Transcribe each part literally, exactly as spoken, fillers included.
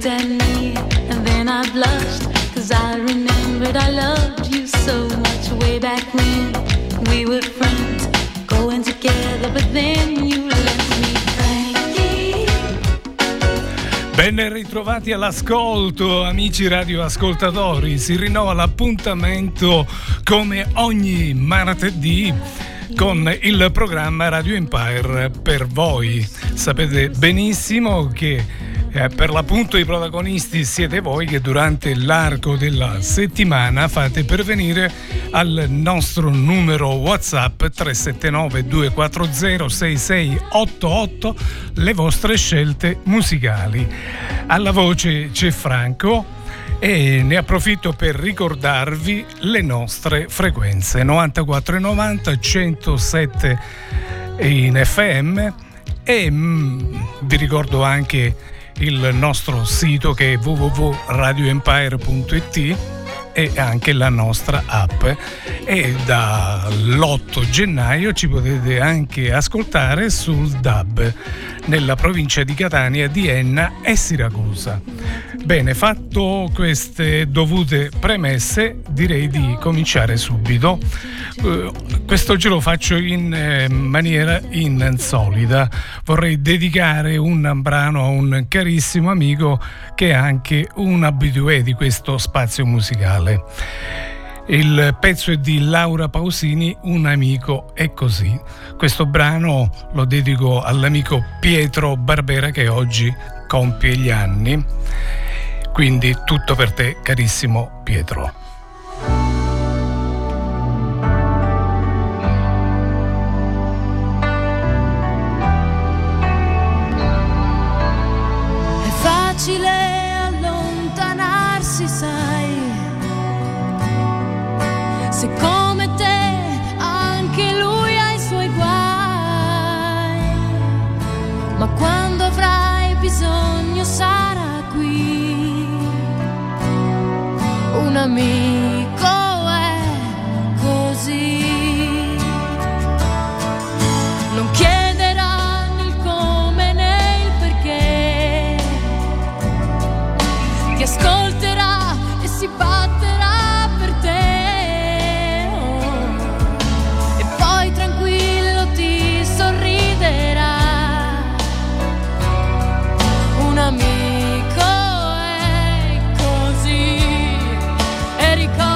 looked at me and then I blushed, 'cause I remembered I loved you so much way back when we were friends, going together, but then you left me hanging. Ben ritrovati all'ascolto, amici radioascoltatori. Si rinnova l'appuntamento come ogni martedì con il programma Radio Empire per voi. Sapete benissimo che eh, per l'appunto i protagonisti siete voi, che durante l'arco della settimana fate pervenire al nostro numero WhatsApp tre sette nove due quattro zero sei sei otto otto le vostre scelte musicali. Alla voce c'è Franco e ne approfitto per ricordarvi le nostre frequenze novantaquattro e novanta, centosette in F M, e mm, vi ricordo anche il nostro sito che è w w w punto radio empire punto i t e anche la nostra app, e dall'otto gennaio ci potete anche ascoltare sul D A B nella provincia di Catania, di Enna e Siracusa. Bene, fatto queste dovute premesse, direi di cominciare subito. Questo ce lo faccio in maniera insolita. Vorrei dedicare un brano a un carissimo amico che è anche un abitué di questo spazio musicale. Il pezzo è di Laura Pausini, Un amico è così. Questo brano lo dedico all'amico Pietro Barbera, che oggi compie gli anni. Quindi tutto per te, carissimo Pietro. È facile allontanarsi, sai, se come te anche lui ha i suoi guai, ma quando avrai bisogno sarà qui. Un amico è così, non chiederanno il come né il perché, ti ascolterà e si batterà per te. Amico è così, e ricordo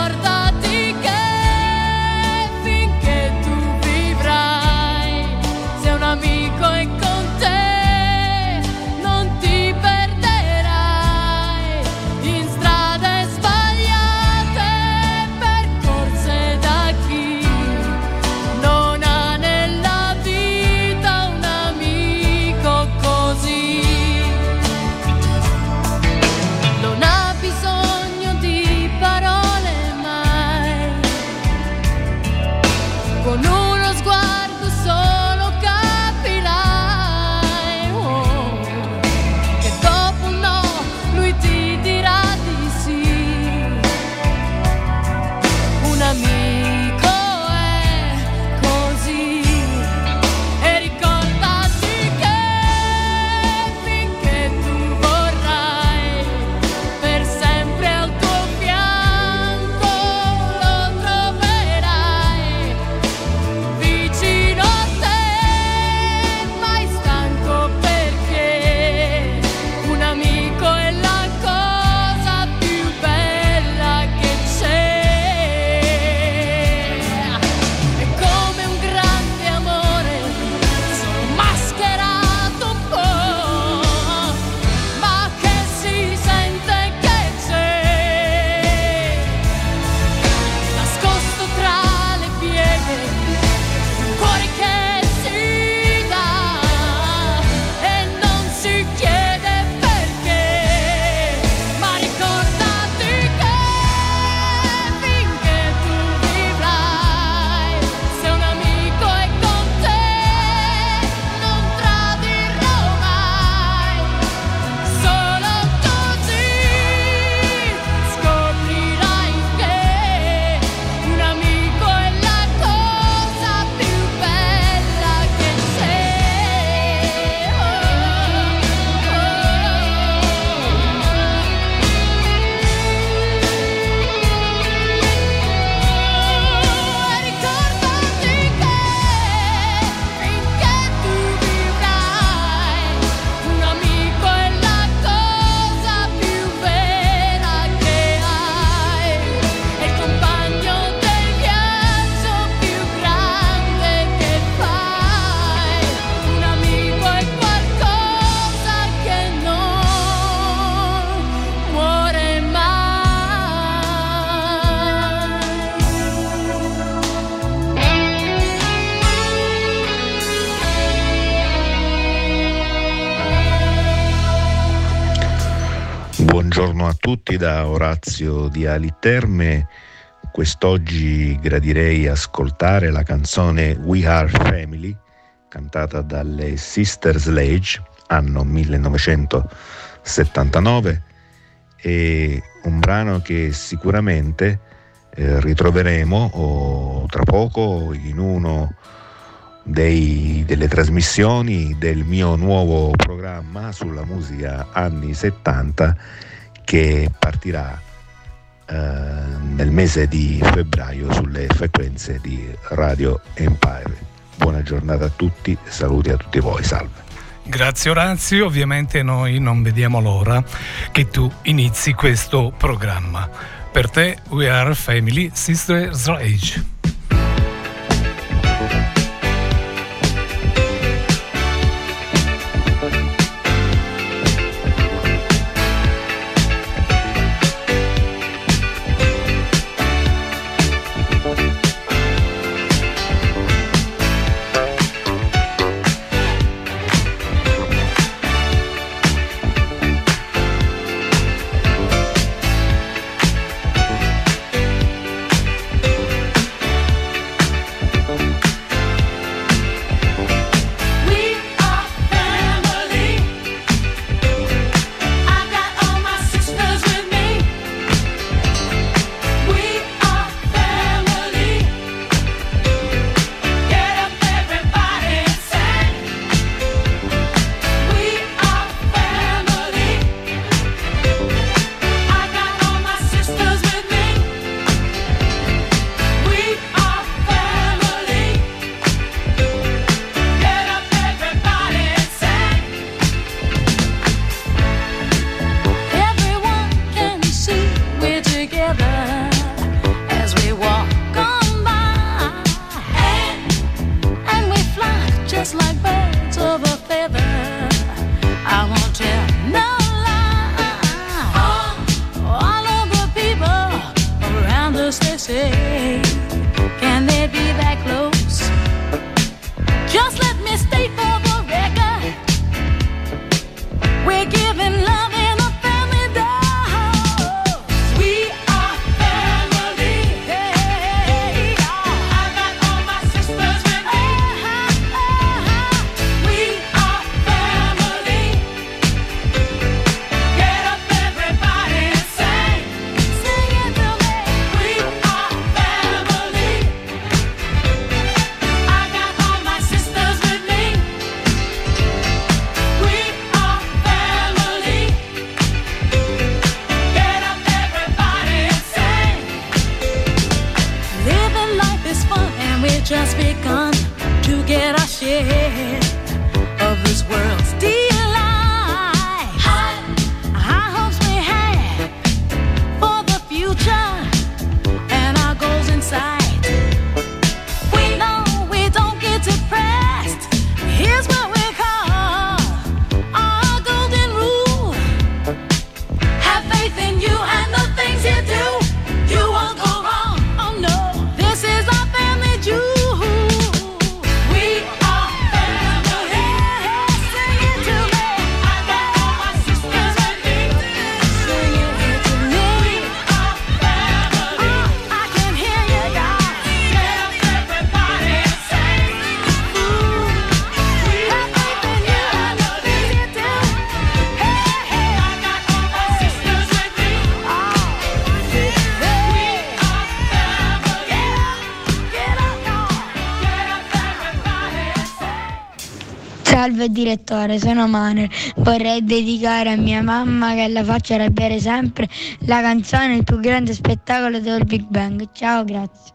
Buongiorno a tutti da Orazio di Alì Terme. Quest'oggi gradirei ascoltare la canzone We Are Family, cantata dalle Sister Sledge, anno millenovecentosettantanove, e un brano che sicuramente eh, ritroveremo oh, tra poco in uno Dei, delle trasmissioni del mio nuovo programma sulla musica anni settanta che partirà eh, nel mese di febbraio sulle frequenze di Radio Empire. Buona giornata a tutti, saluti a tutti voi, salve. Grazie Orazio, ovviamente noi non vediamo l'ora che tu inizi questo programma. Per te We Are Family, Sister Sledge. Salve direttore, sono Manuel, vorrei dedicare a mia mamma che la faccio arrabbiare sempre la canzone Il più grande spettacolo del Big Bang. Ciao, grazie.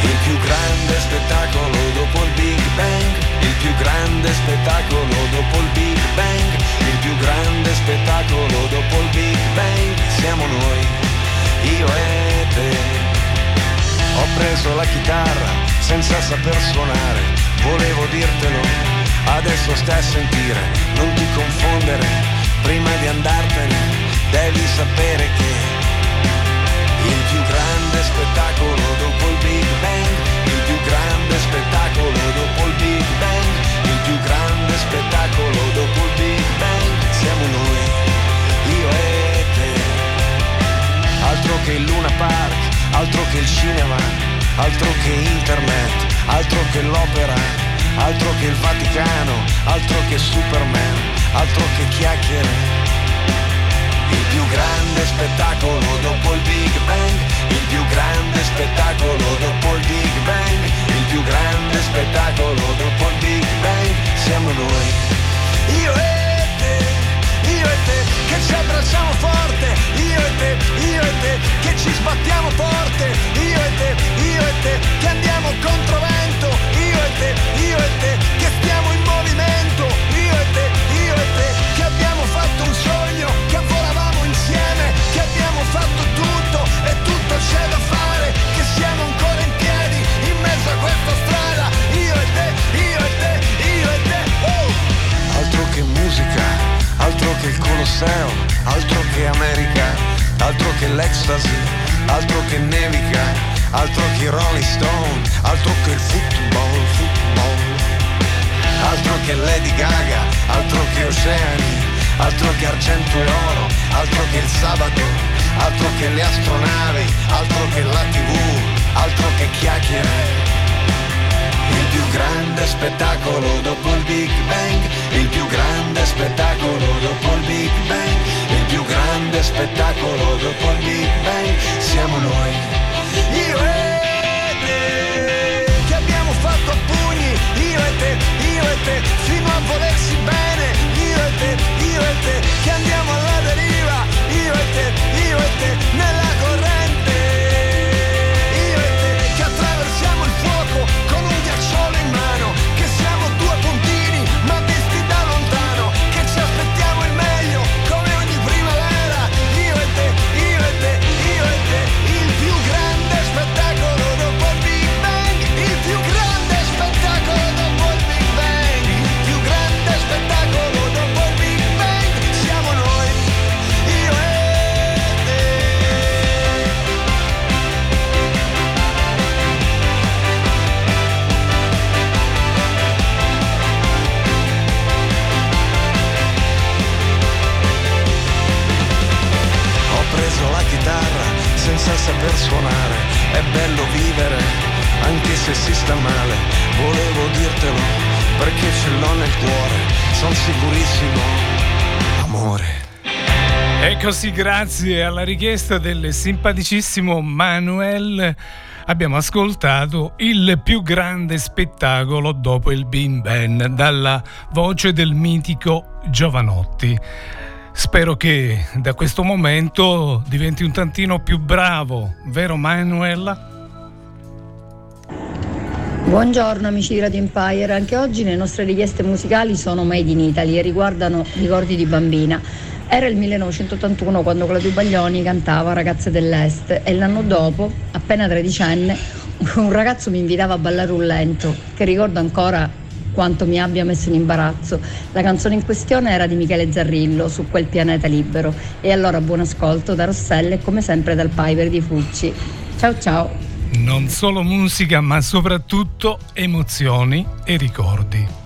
Il più grande spettacolo dopo il Big Bang, il più grande spettacolo dopo il Big Bang, il più grande spettacolo dopo il Big Bang, siamo noi, io e te. Ho preso la chitarra senza saper suonare, volevo dirtelo, adesso stai a sentire, non ti confondere, prima di andartene devi sapere che il più grande spettacolo dopo il Big Bang, il più grande spettacolo dopo il Big Bang, il più grande spettacolo dopo il Big Bang, siamo noi, io e te. Altro che il Luna Park, altro che il cinema, altro che internet, altro che l'opera, altro che il Vaticano, altro che Superman, altro che chiacchiere. Il più grande spettacolo dopo il Big Bang, il più grande spettacolo dopo il Big Bang, il più grande spettacolo dopo il Big Bang, siamo noi, io e te, io e te, che ci abbracciamo forte, io e te, io e te, che ci sbattiamo forte, io e te, io e te, che andiamo contro vento, io e te, io e te, che stiamo in movimento, io e te, io e te, che abbiamo fatto un sogno, che volavamo insieme, che abbiamo fatto tutto e tutto c'è da fare, che siamo ancora in piedi in mezzo a questa strada, io e te, io e te, io e te, oh! Altro che musica, altro che il Colosseo, altro che America, altro che l'ecstasy, altro che nevica, altro che i Rolling Stone, altro che il football, football, altro che Lady Gaga, altro che oceani, altro che argento e oro, altro che il sabato, altro che le astronavi, altro che la tivù, altro che chiacchiere. Il più grande spettacolo dopo il Big Bang, il più grande spettacolo dopo il Big Bang, il più grande spettacolo dopo il Big Bang, siamo noi, io e te, che abbiamo fatto a pugni, io e te, io e te, fino a volersi bene, io e te, io e te, che andiamo alla deriva, io e te, io e te, nella corrente, io e te, che attraversiamo il fuoco con un ghiacciolo in mano, che siamo due puntini ma visti da lontano, che ci aspettiamo il meglio come ogni primavera, io e te, io e te, io e te, il più grande spettacolo dopo il Big Bang, il più grande spettacolo dopo il Big Bang, il più grande spettacolo. La chitarra senza saper suonare, è bello vivere anche se si sta male, volevo dirtelo perché ce l'ho nel cuore, son sicurissimo, amore. E così grazie alla richiesta del simpaticissimo Manuel abbiamo ascoltato il più grande spettacolo dopo il Big Bang dalla voce del mitico Giovanotti. Spero che da questo momento diventi un tantino più bravo, vero Manuela? Buongiorno amici di Radio Empire, anche oggi le nostre richieste musicali sono Made in Italy e riguardano ricordi di bambina. Era il millenovecentottantuno quando Claudio Baglioni cantava Ragazze dell'Est e l'anno dopo, appena tredicenne, un ragazzo mi invitava a ballare un lento, che ricordo ancora quanto mi abbia messo in imbarazzo. La canzone in questione era di Michele Zarrillo, Su quel pianeta libero. E allora buon ascolto da Rossella e come sempre dal Piper di Fucci. Ciao ciao. Non solo musica ma soprattutto emozioni e ricordi.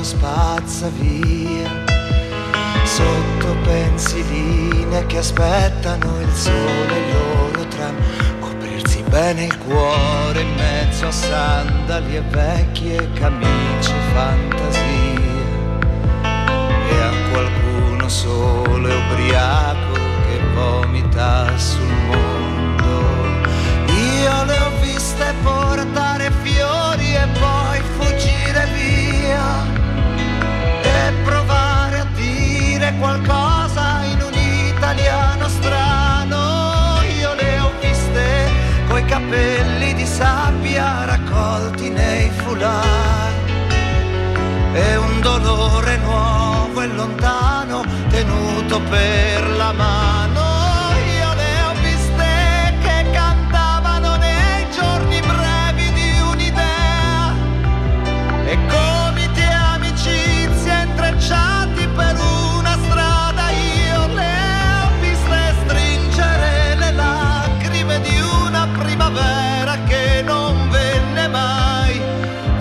Spazza via. sotto pensiline che aspettano il sole e il loro tram, coprirsi bene il cuore in mezzo a sandali e vecchie camicie fantasie, e a qualcuno solo e ubriaco che vomita sul mondo. Io le ho viste portare fiori e poi fuggire via, e provare a dire qualcosa in un italiano strano. Io le ho viste coi capelli di sabbia raccolti nei foulard, e un dolore nuovo e lontano tenuto per la mano. Io le ho viste che cantavano nei giorni brevi di un'idea, e comiti e amicizie intrecciati per una strada. Io le ho viste stringere le lacrime di una primavera che non venne mai,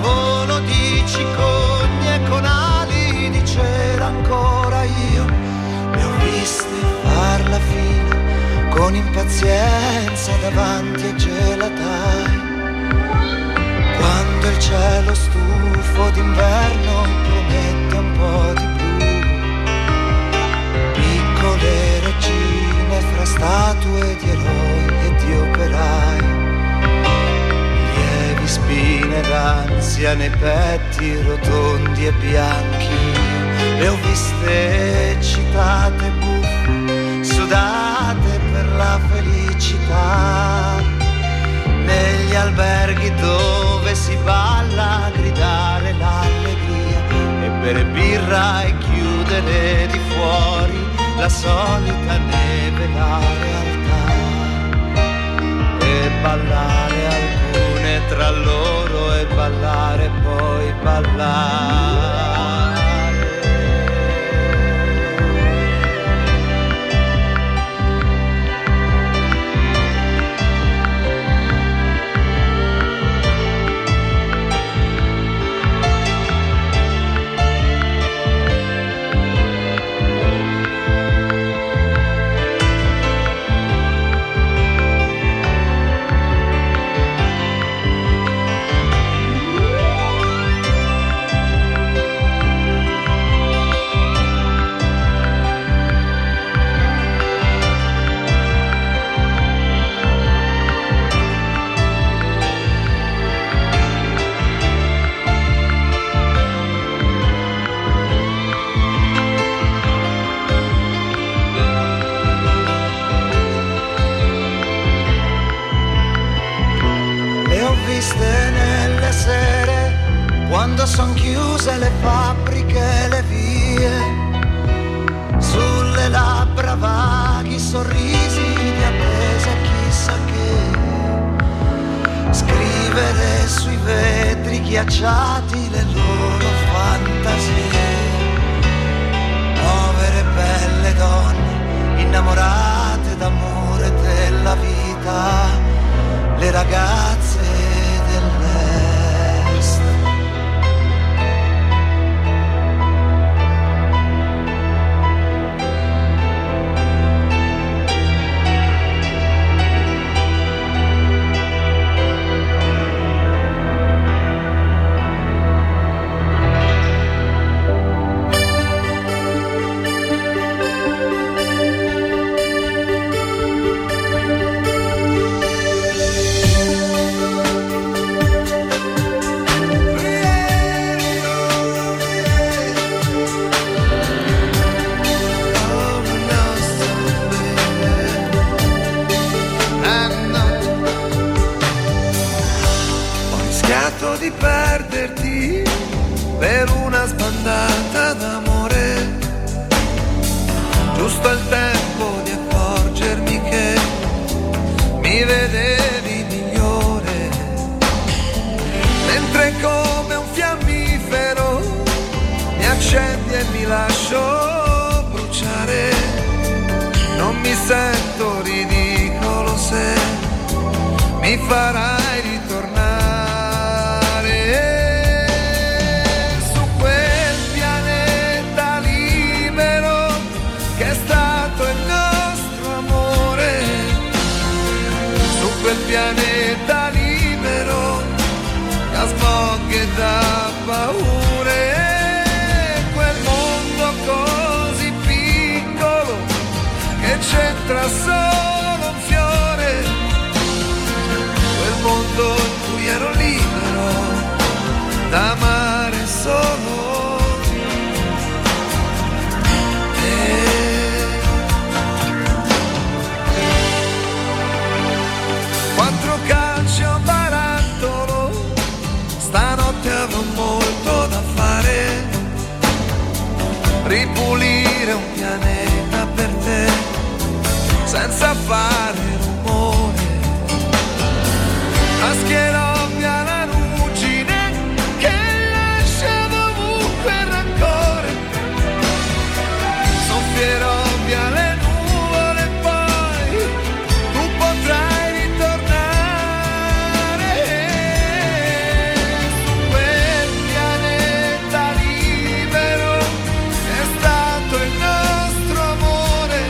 volo di cicogne con ali di cera ancora. Io le ho viste far la fila con impazienza davanti ai gelatai, quando il cielo stufo d'inverno promette un po' di blu, piccole regine fra statue di eroi e di operai, lievi spine d'ansia nei petti rotondi e bianchi. Le ho viste eccitate, buffe, sudate per la felicità, negli alberghi dove si balla a gridare l'allegria e bere birra e chiudere di fuori la solita neve, la realtà, e ballare alcune tra loro e ballare poi ballare. Nelle sere, quando son chiuse le fabbriche e le vie, sulle labbra vaghi sorrisi di attesa chissà che, scrivere sui vetri ghiacciati le loro fantasie, povere belle donne innamorate d'amore della vita, le ragazze dell'est. Di perderti per una sbandata d'amore, giusto il tempo di accorgermi che mi vedevi migliore, mentre come un fiammifero mi accendi e mi lascio bruciare. Non mi sento ridicolo se mi farai ritornare. Su quel pianeta libero resta solo un fiore, quel mondo in cui ero libero d'amare solo te. Quattro calci a un barattolo, stanotte avrò molto da fare, ripulire un pianeta per te senza fare rumore. Mascherò via la ruggine che lascia dovunque il rancore, soffierò via le nuvole, poi tu potrai ritornare su quel pianeta libero è stato il nostro amore,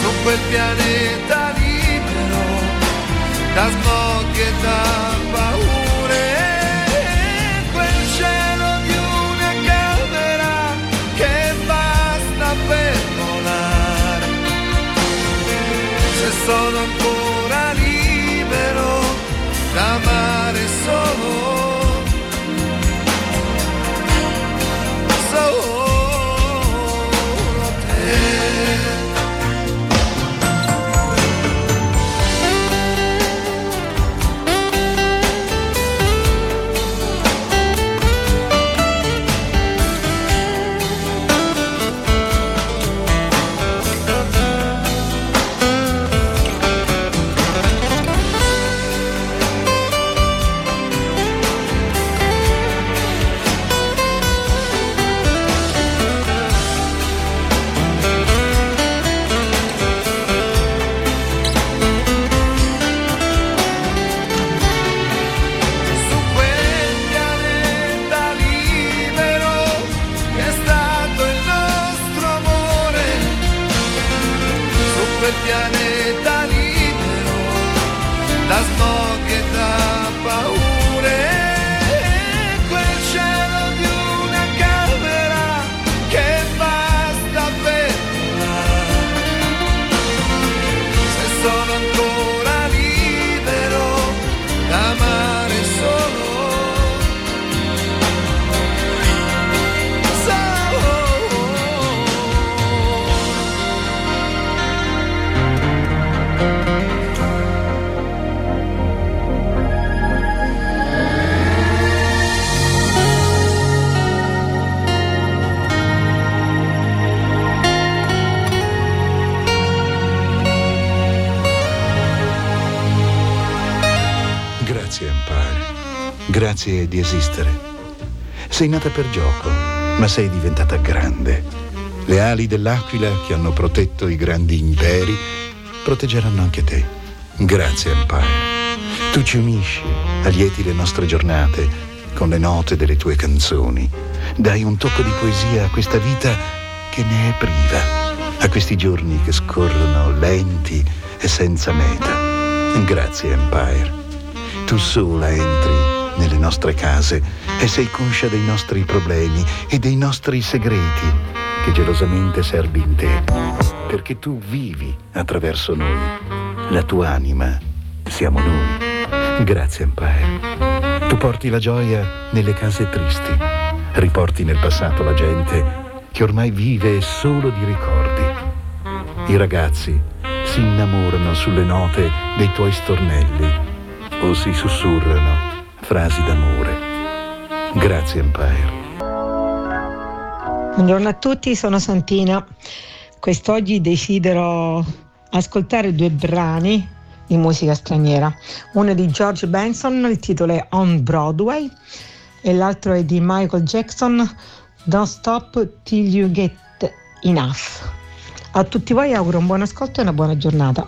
su quel pianeta libero da smog e da paure, quel cielo di una camera che basta per volare. Se sono ancora libero d'amare solo, solo te. Grazie di esistere. Sei nata per gioco, ma sei diventata grande. Le ali dell'aquila che hanno protetto i grandi imperi proteggeranno anche te. Grazie Empire. Tu ci unisci, allieti le nostre giornate con le note delle tue canzoni. Dai un tocco di poesia a questa vita che ne è priva, a questi giorni che scorrono lenti e senza meta. Grazie Empire. Tu sola entri nelle nostre case e sei conscia dei nostri problemi e dei nostri segreti che gelosamente serbi in te, perché tu vivi attraverso noi, la tua anima siamo noi. Grazie Empire. Tu porti la gioia nelle case tristi, riporti nel passato la gente che ormai vive solo di ricordi. I ragazzi si innamorano sulle note dei tuoi stornelli o si sussurrano frasi d'amore. Grazie Empire. Buongiorno a tutti, sono Santina. Quest'oggi desidero ascoltare due brani di musica straniera. Uno è di George Benson, il titolo è On Broadway, e l'altro è di Michael Jackson, Don't Stop Till You Get Enough. A tutti voi auguro un buon ascolto e una buona giornata.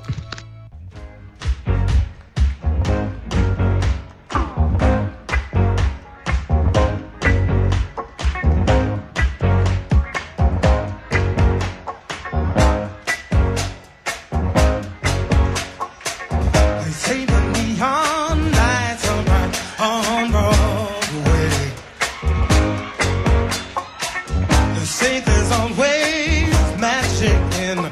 Say there's always magic in the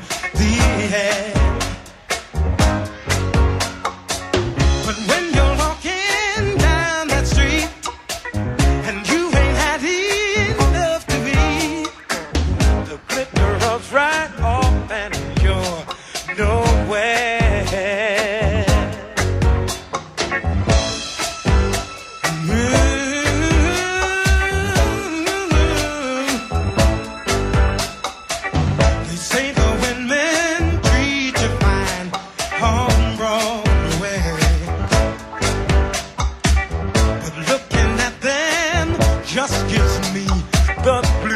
It's the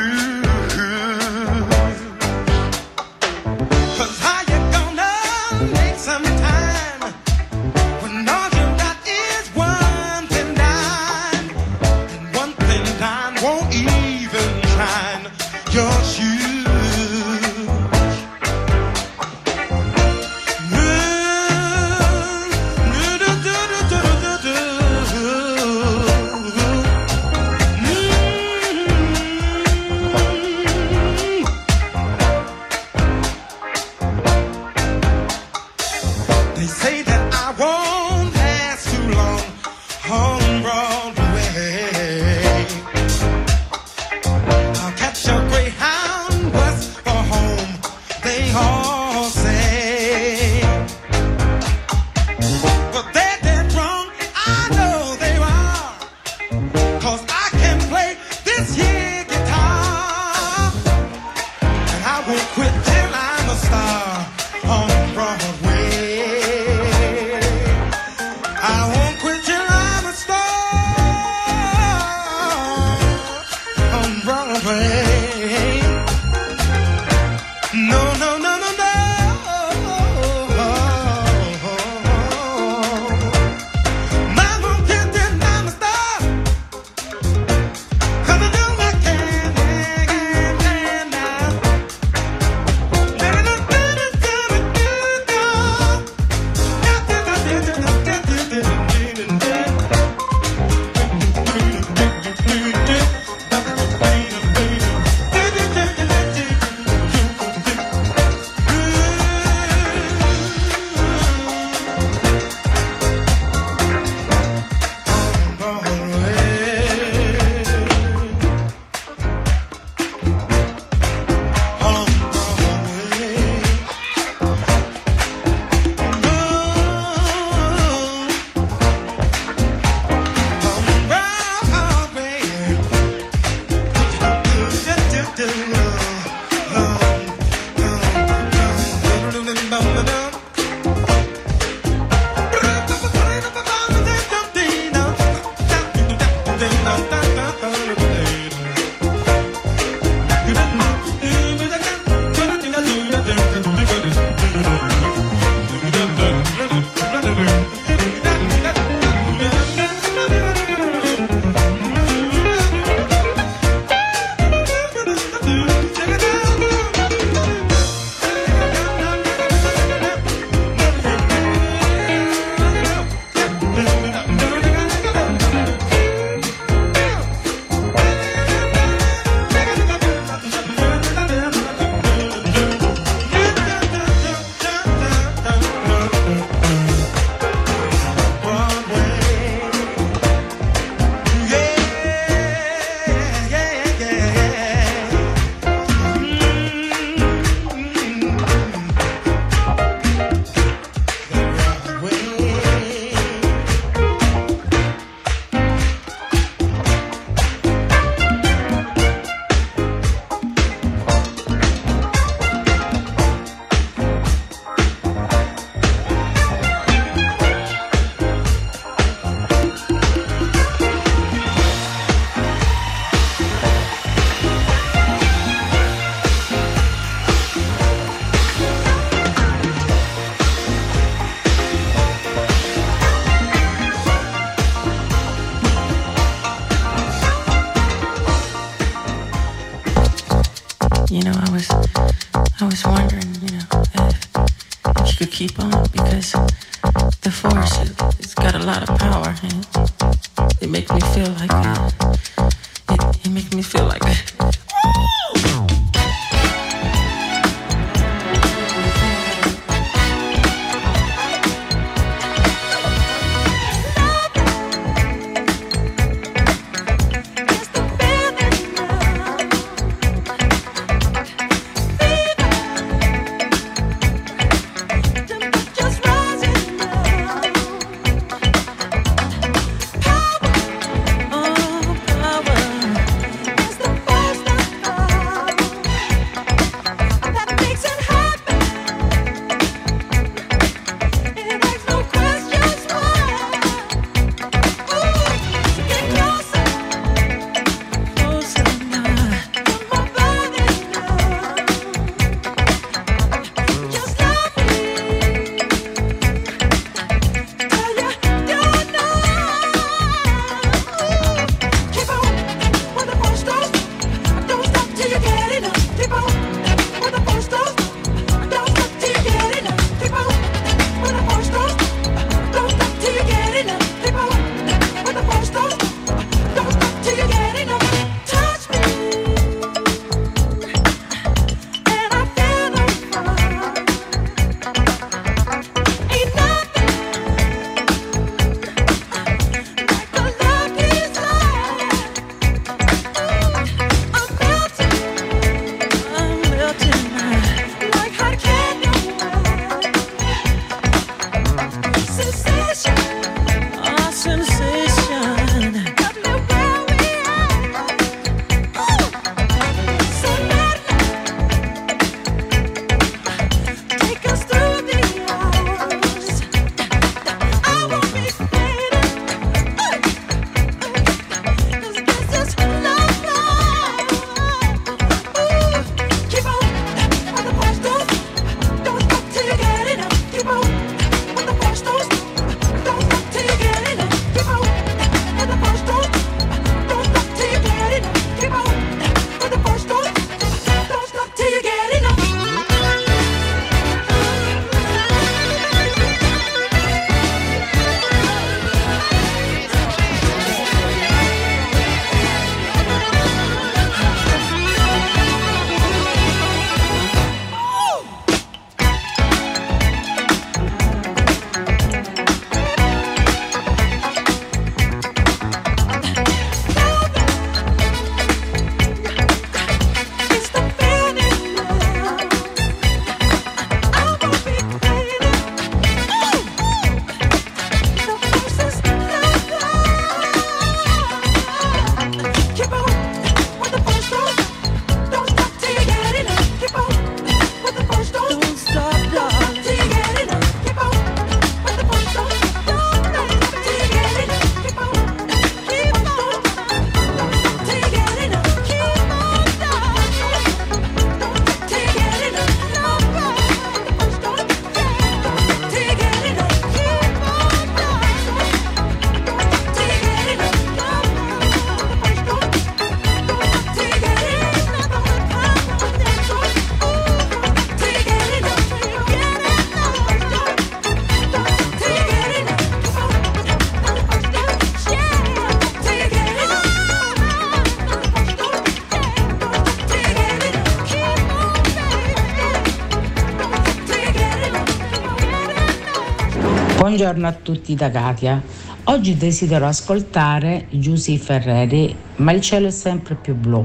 Buongiorno a tutti da Katia. Oggi desidero ascoltare Giuseppe Ferreri, Ma il cielo è sempre più blu,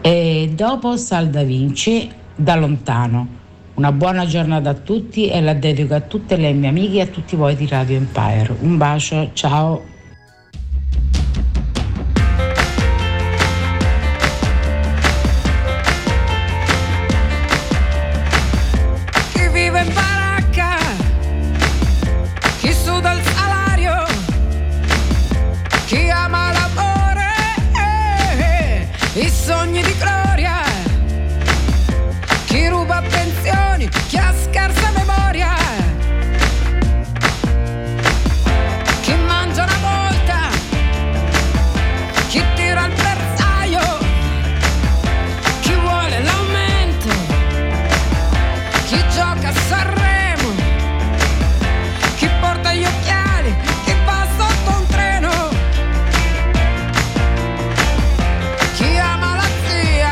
e dopo Sal da Vinci, Da lontano. Una buona giornata a tutti e la dedico a tutte le mie amiche e a tutti voi di Radio Empire. Un bacio, ciao! Yeah.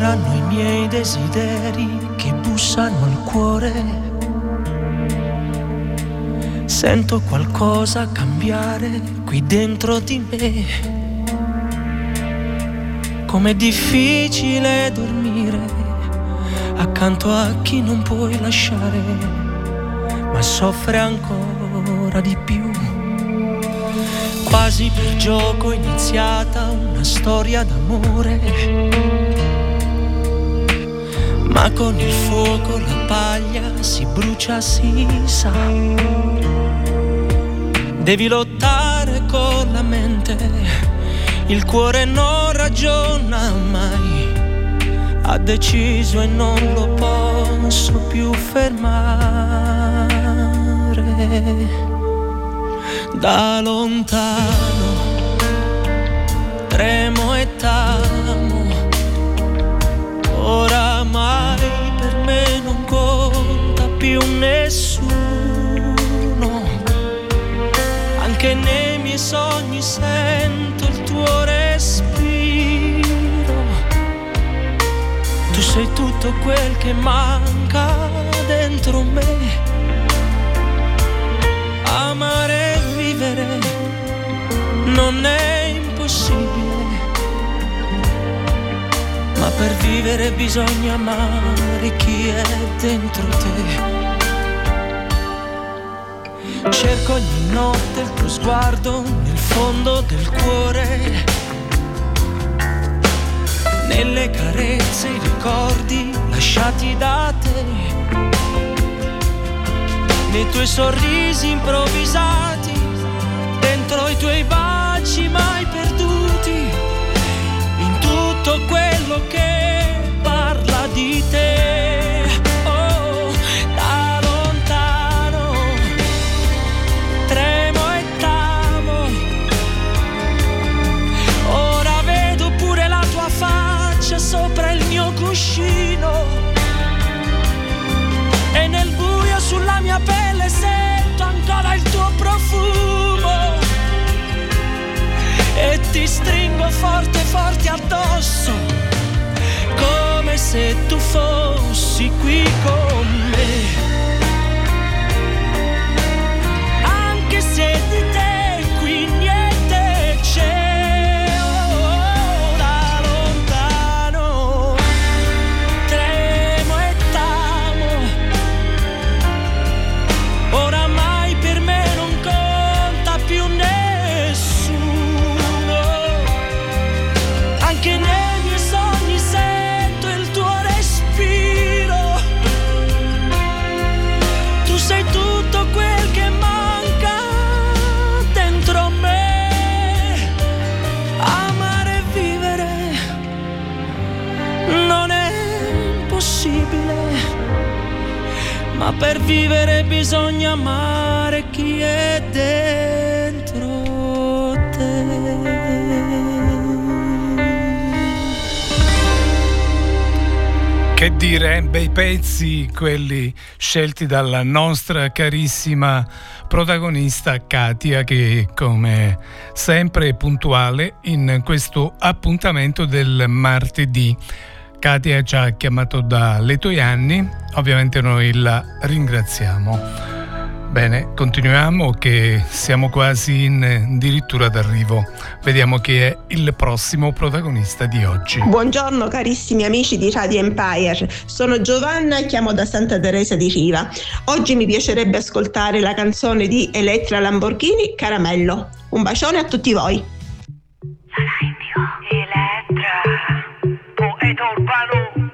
saranno i miei desideri che bussano al cuore. Sento qualcosa cambiare qui dentro di me. Com'è difficile dormire accanto a chi non puoi lasciare, ma soffre ancora di più. Quasi per gioco è iniziata una storia d'amore, ma con il fuoco la paglia si brucia, si sa. Devi lottare con la mente, il cuore non ragiona mai. Ha deciso e non lo posso più fermare. Da lontano tremo e tamo, oramai per me non conta più nessuno. Che nei miei sogni sento il tuo respiro. Tu sei tutto quel che manca dentro me. Amare e vivere non è impossibile, ma per vivere bisogna amare chi è dentro te. Cerco ogni notte il tuo sguardo nel fondo del cuore, nelle carezze i ricordi lasciati da te, nei tuoi sorrisi improvvisati, dentro i tuoi baci mai perduti, in tutto quello che parla di te. Sopra il mio cuscino e nel buio sulla mia pelle sento ancora il tuo profumo e ti stringo forte forte addosso come se tu fossi qui con me, anche se di te qui niente c'è. Ma per vivere bisogna amare chi è dentro te. Che dire, bei pezzi quelli scelti dalla nostra carissima protagonista Katia, che come sempre è puntuale in questo appuntamento del martedì. Katia ci ha chiamato da Letojanni, ovviamente noi la ringraziamo. Bene, continuiamo che siamo quasi in addirittura d'arrivo. Vediamo chi è il prossimo protagonista di oggi. Buongiorno carissimi amici di Radio Empire, sono Giovanna e chiamo da Santa Teresa di Riva. Oggi mi piacerebbe ascoltare la canzone di Elettra Lamborghini, Caramello. Un bacione a tutti voi. Sarai mio Elettra, poeta urbano,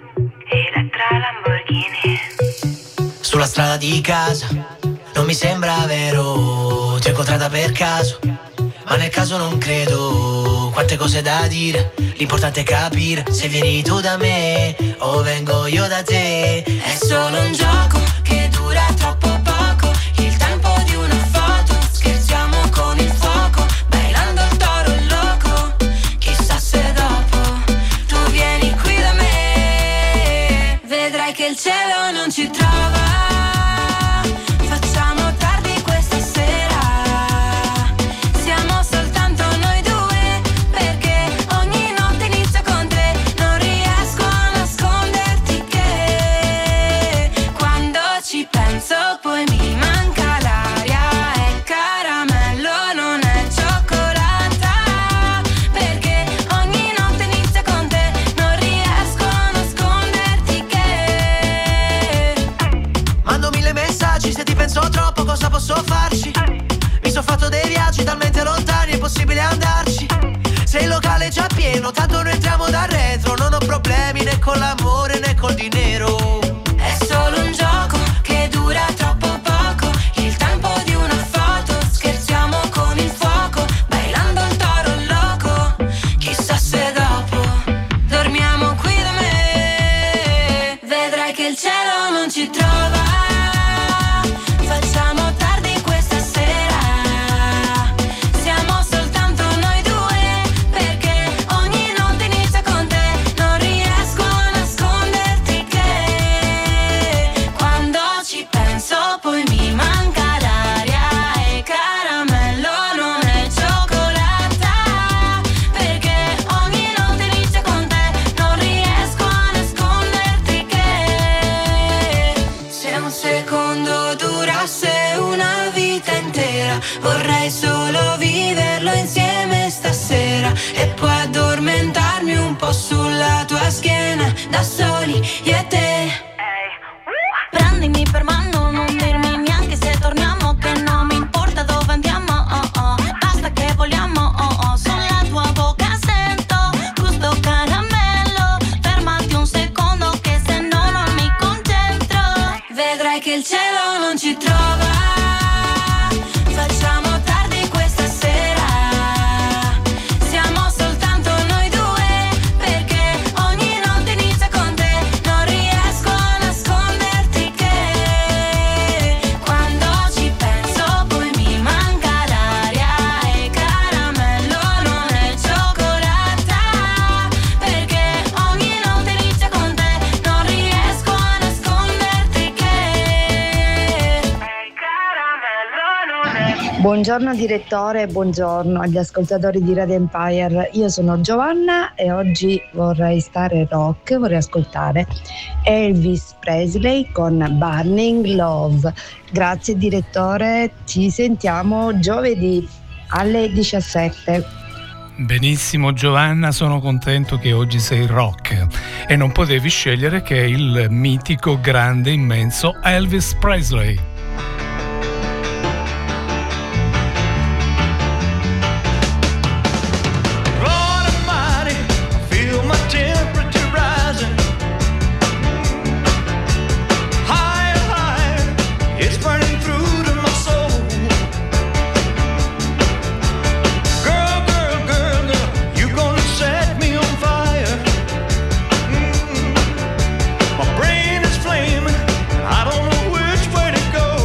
Elettra Lamborghini. Sulla strada di casa non mi sembra vero, ti ho incontrata per caso, ma nel caso non credo. Quante cose da dire, l'importante è capire se vieni tu da me o vengo io da te. È solo un gioco che dura troppo poco, il tempo di una foto, scherziamo con il fuoco, bailando il toro loco, chissà se dopo tu vieni qui da me, vedrai che il cielo non ci trova. Noi due, perché ogni notte inizio con te, non riesco a cosa posso farci? Mi sono fatto dei viaggi talmente lontani, è impossibile andarci. Se il locale è già pieno, tanto noi entriamo da retro. Non ho problemi né con l'amore né col dinero. È solo un gioco che dura troppo poco, il tempo di una foto, scherziamo con il fuoco, bailando il toro loco, chissà se dopo dormiamo qui da me. Vedrai che il cielo non ci trova. Vorrei solo viverlo insieme stasera e poi addormentarmi un po' sulla tua schiena, da soli io e te. Prendimi per mano, non dirmi neanche se torniamo, che non mi importa dove andiamo, oh oh, basta che vogliamo, oh oh. Sulla tua bocca sento gusto caramello, fermati un secondo che se no non mi concentro. Vedrai che il cielo non ci trova. Buongiorno direttore, buongiorno agli ascoltatori di Radio Empire. Io sono Giovanna e oggi vorrei stare rock, vorrei ascoltare Elvis Presley con Burning Love. Grazie direttore, ci sentiamo giovedì alle diciassette. Benissimo Giovanna, sono contento che oggi sei rock e non potevi scegliere che il mitico, grande, immenso Elvis Presley. Brain is flaming, I don't know which way to go.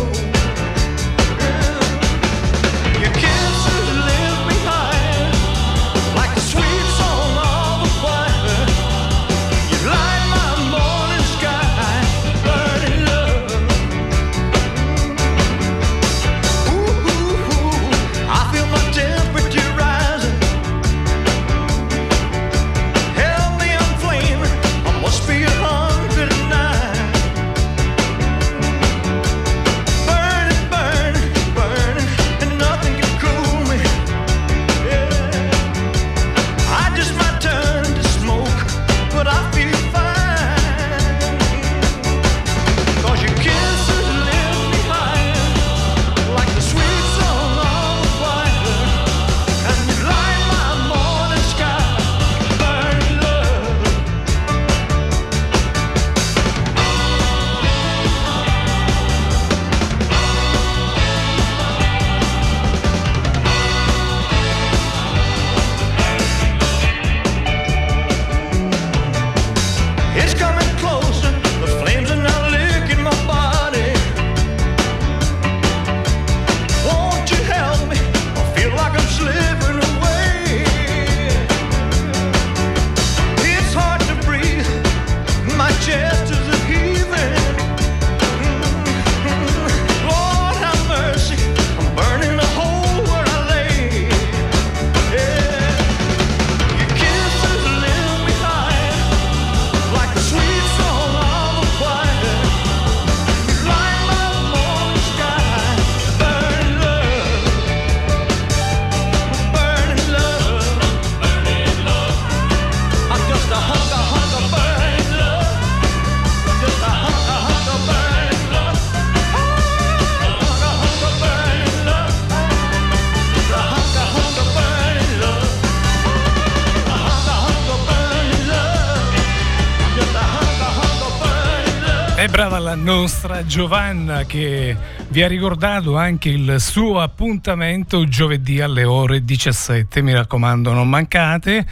brava la nostra Giovanna, che vi ha ricordato anche il suo appuntamento giovedì alle ore diciassette. Mi raccomando, non mancate.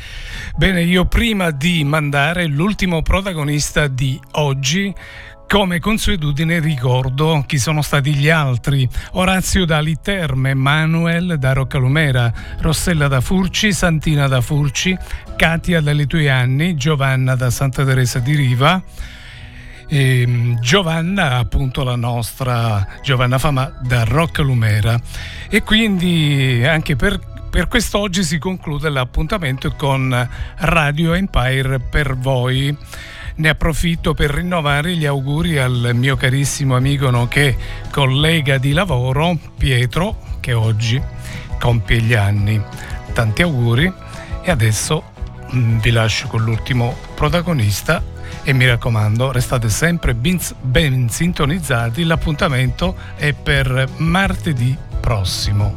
Bene, io prima di mandare l'ultimo protagonista di oggi, come consuetudine ricordo chi sono stati gli altri: Orazio da Alì Terme, Manuel da Roccalumera, Rossella da Furci, Santina da Furci, Katia da Alì Tuianni, Giovanna da Santa Teresa di Riva, e Giovanna, appunto la nostra Giovanna Famà, da Roccalumera. E quindi anche per, per quest'oggi si conclude l'appuntamento con Radio Empire per voi. Ne approfitto per rinnovare gli auguri al mio carissimo amico nonché collega di lavoro Pietro, che oggi compie gli anni. Tanti auguri, e adesso mh, vi lascio con l'ultimo protagonista e mi raccomando, restate sempre ben, ben sintonizzati. L'appuntamento è per martedì prossimo.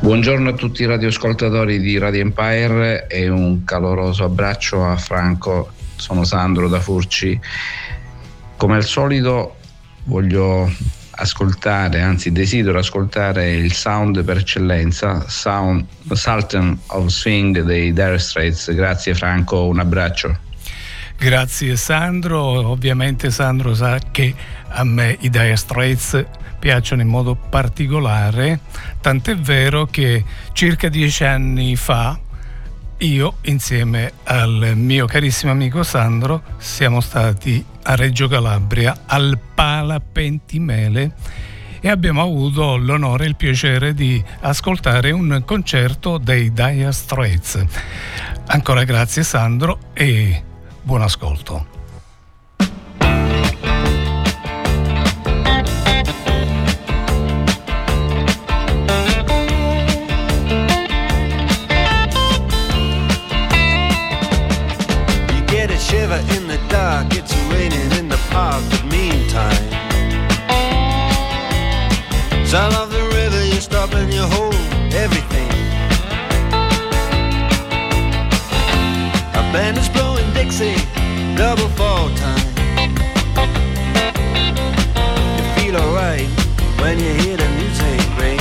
Buongiorno a tutti i radioascoltatori di Radio Empire e un caloroso abbraccio a Franco. Sono Sandro da Furci. Come al solito voglio ascoltare, anzi desidero ascoltare il sound per eccellenza, Sound Sultan of Swing dei Dire Straits. Grazie Franco, un abbraccio. Grazie Sandro. Ovviamente Sandro sa che a me i Dire Straits piacciono in modo particolare, tant'è vero che circa dieci anni fa io, insieme al mio carissimo amico Sandro, siamo stati a Reggio Calabria al Pala Pentimele e abbiamo avuto l'onore e il piacere di ascoltare un concerto dei Dire Straits. Ancora grazie Sandro e buon ascolto. In the dark, it's raining in the park, but meantime sound of the river, you stop and you hold everything. A band is blowing Dixie, double fall time. You feel alright when you hear the music ring.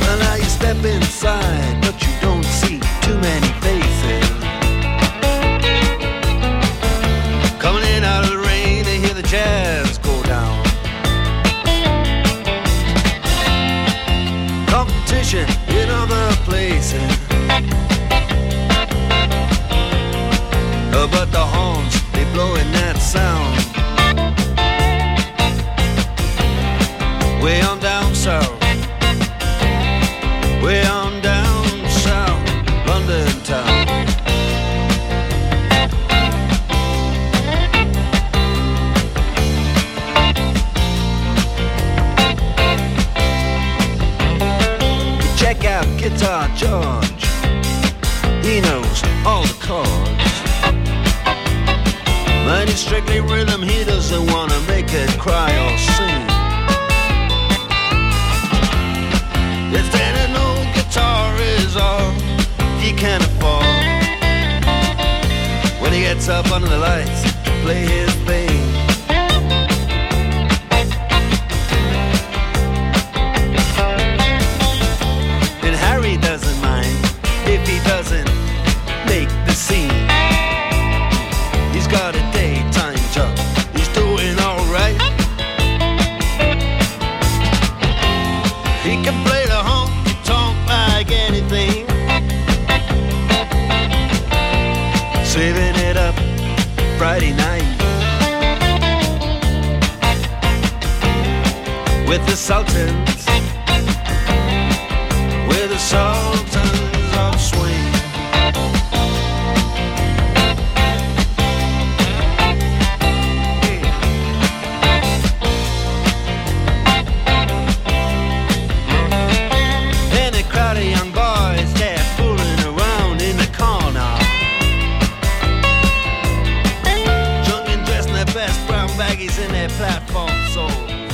Well, now you step inside, but you don't see too many faces coming in out of the rain. They hear the jazz go down. Competition in other places, but the horns, they blowing that sound. Way on down south, way on down town. Check out Guitar George, he knows all the chords, but he's strictly rhythm, he doesn't want to make it cry or sing. If any old guitar is all he can't afford, when he gets up under the lights to play his thing. And Harry doesn't mind if he doesn't make the scene. He's got a daytime job, he's doing alright. He can play the honky-tonk like anything, living it up Friday night with the Sultans, with the Sultans of Swing. And a crowd of young boys, they're fooling around in the corner, baggies in their platform soul.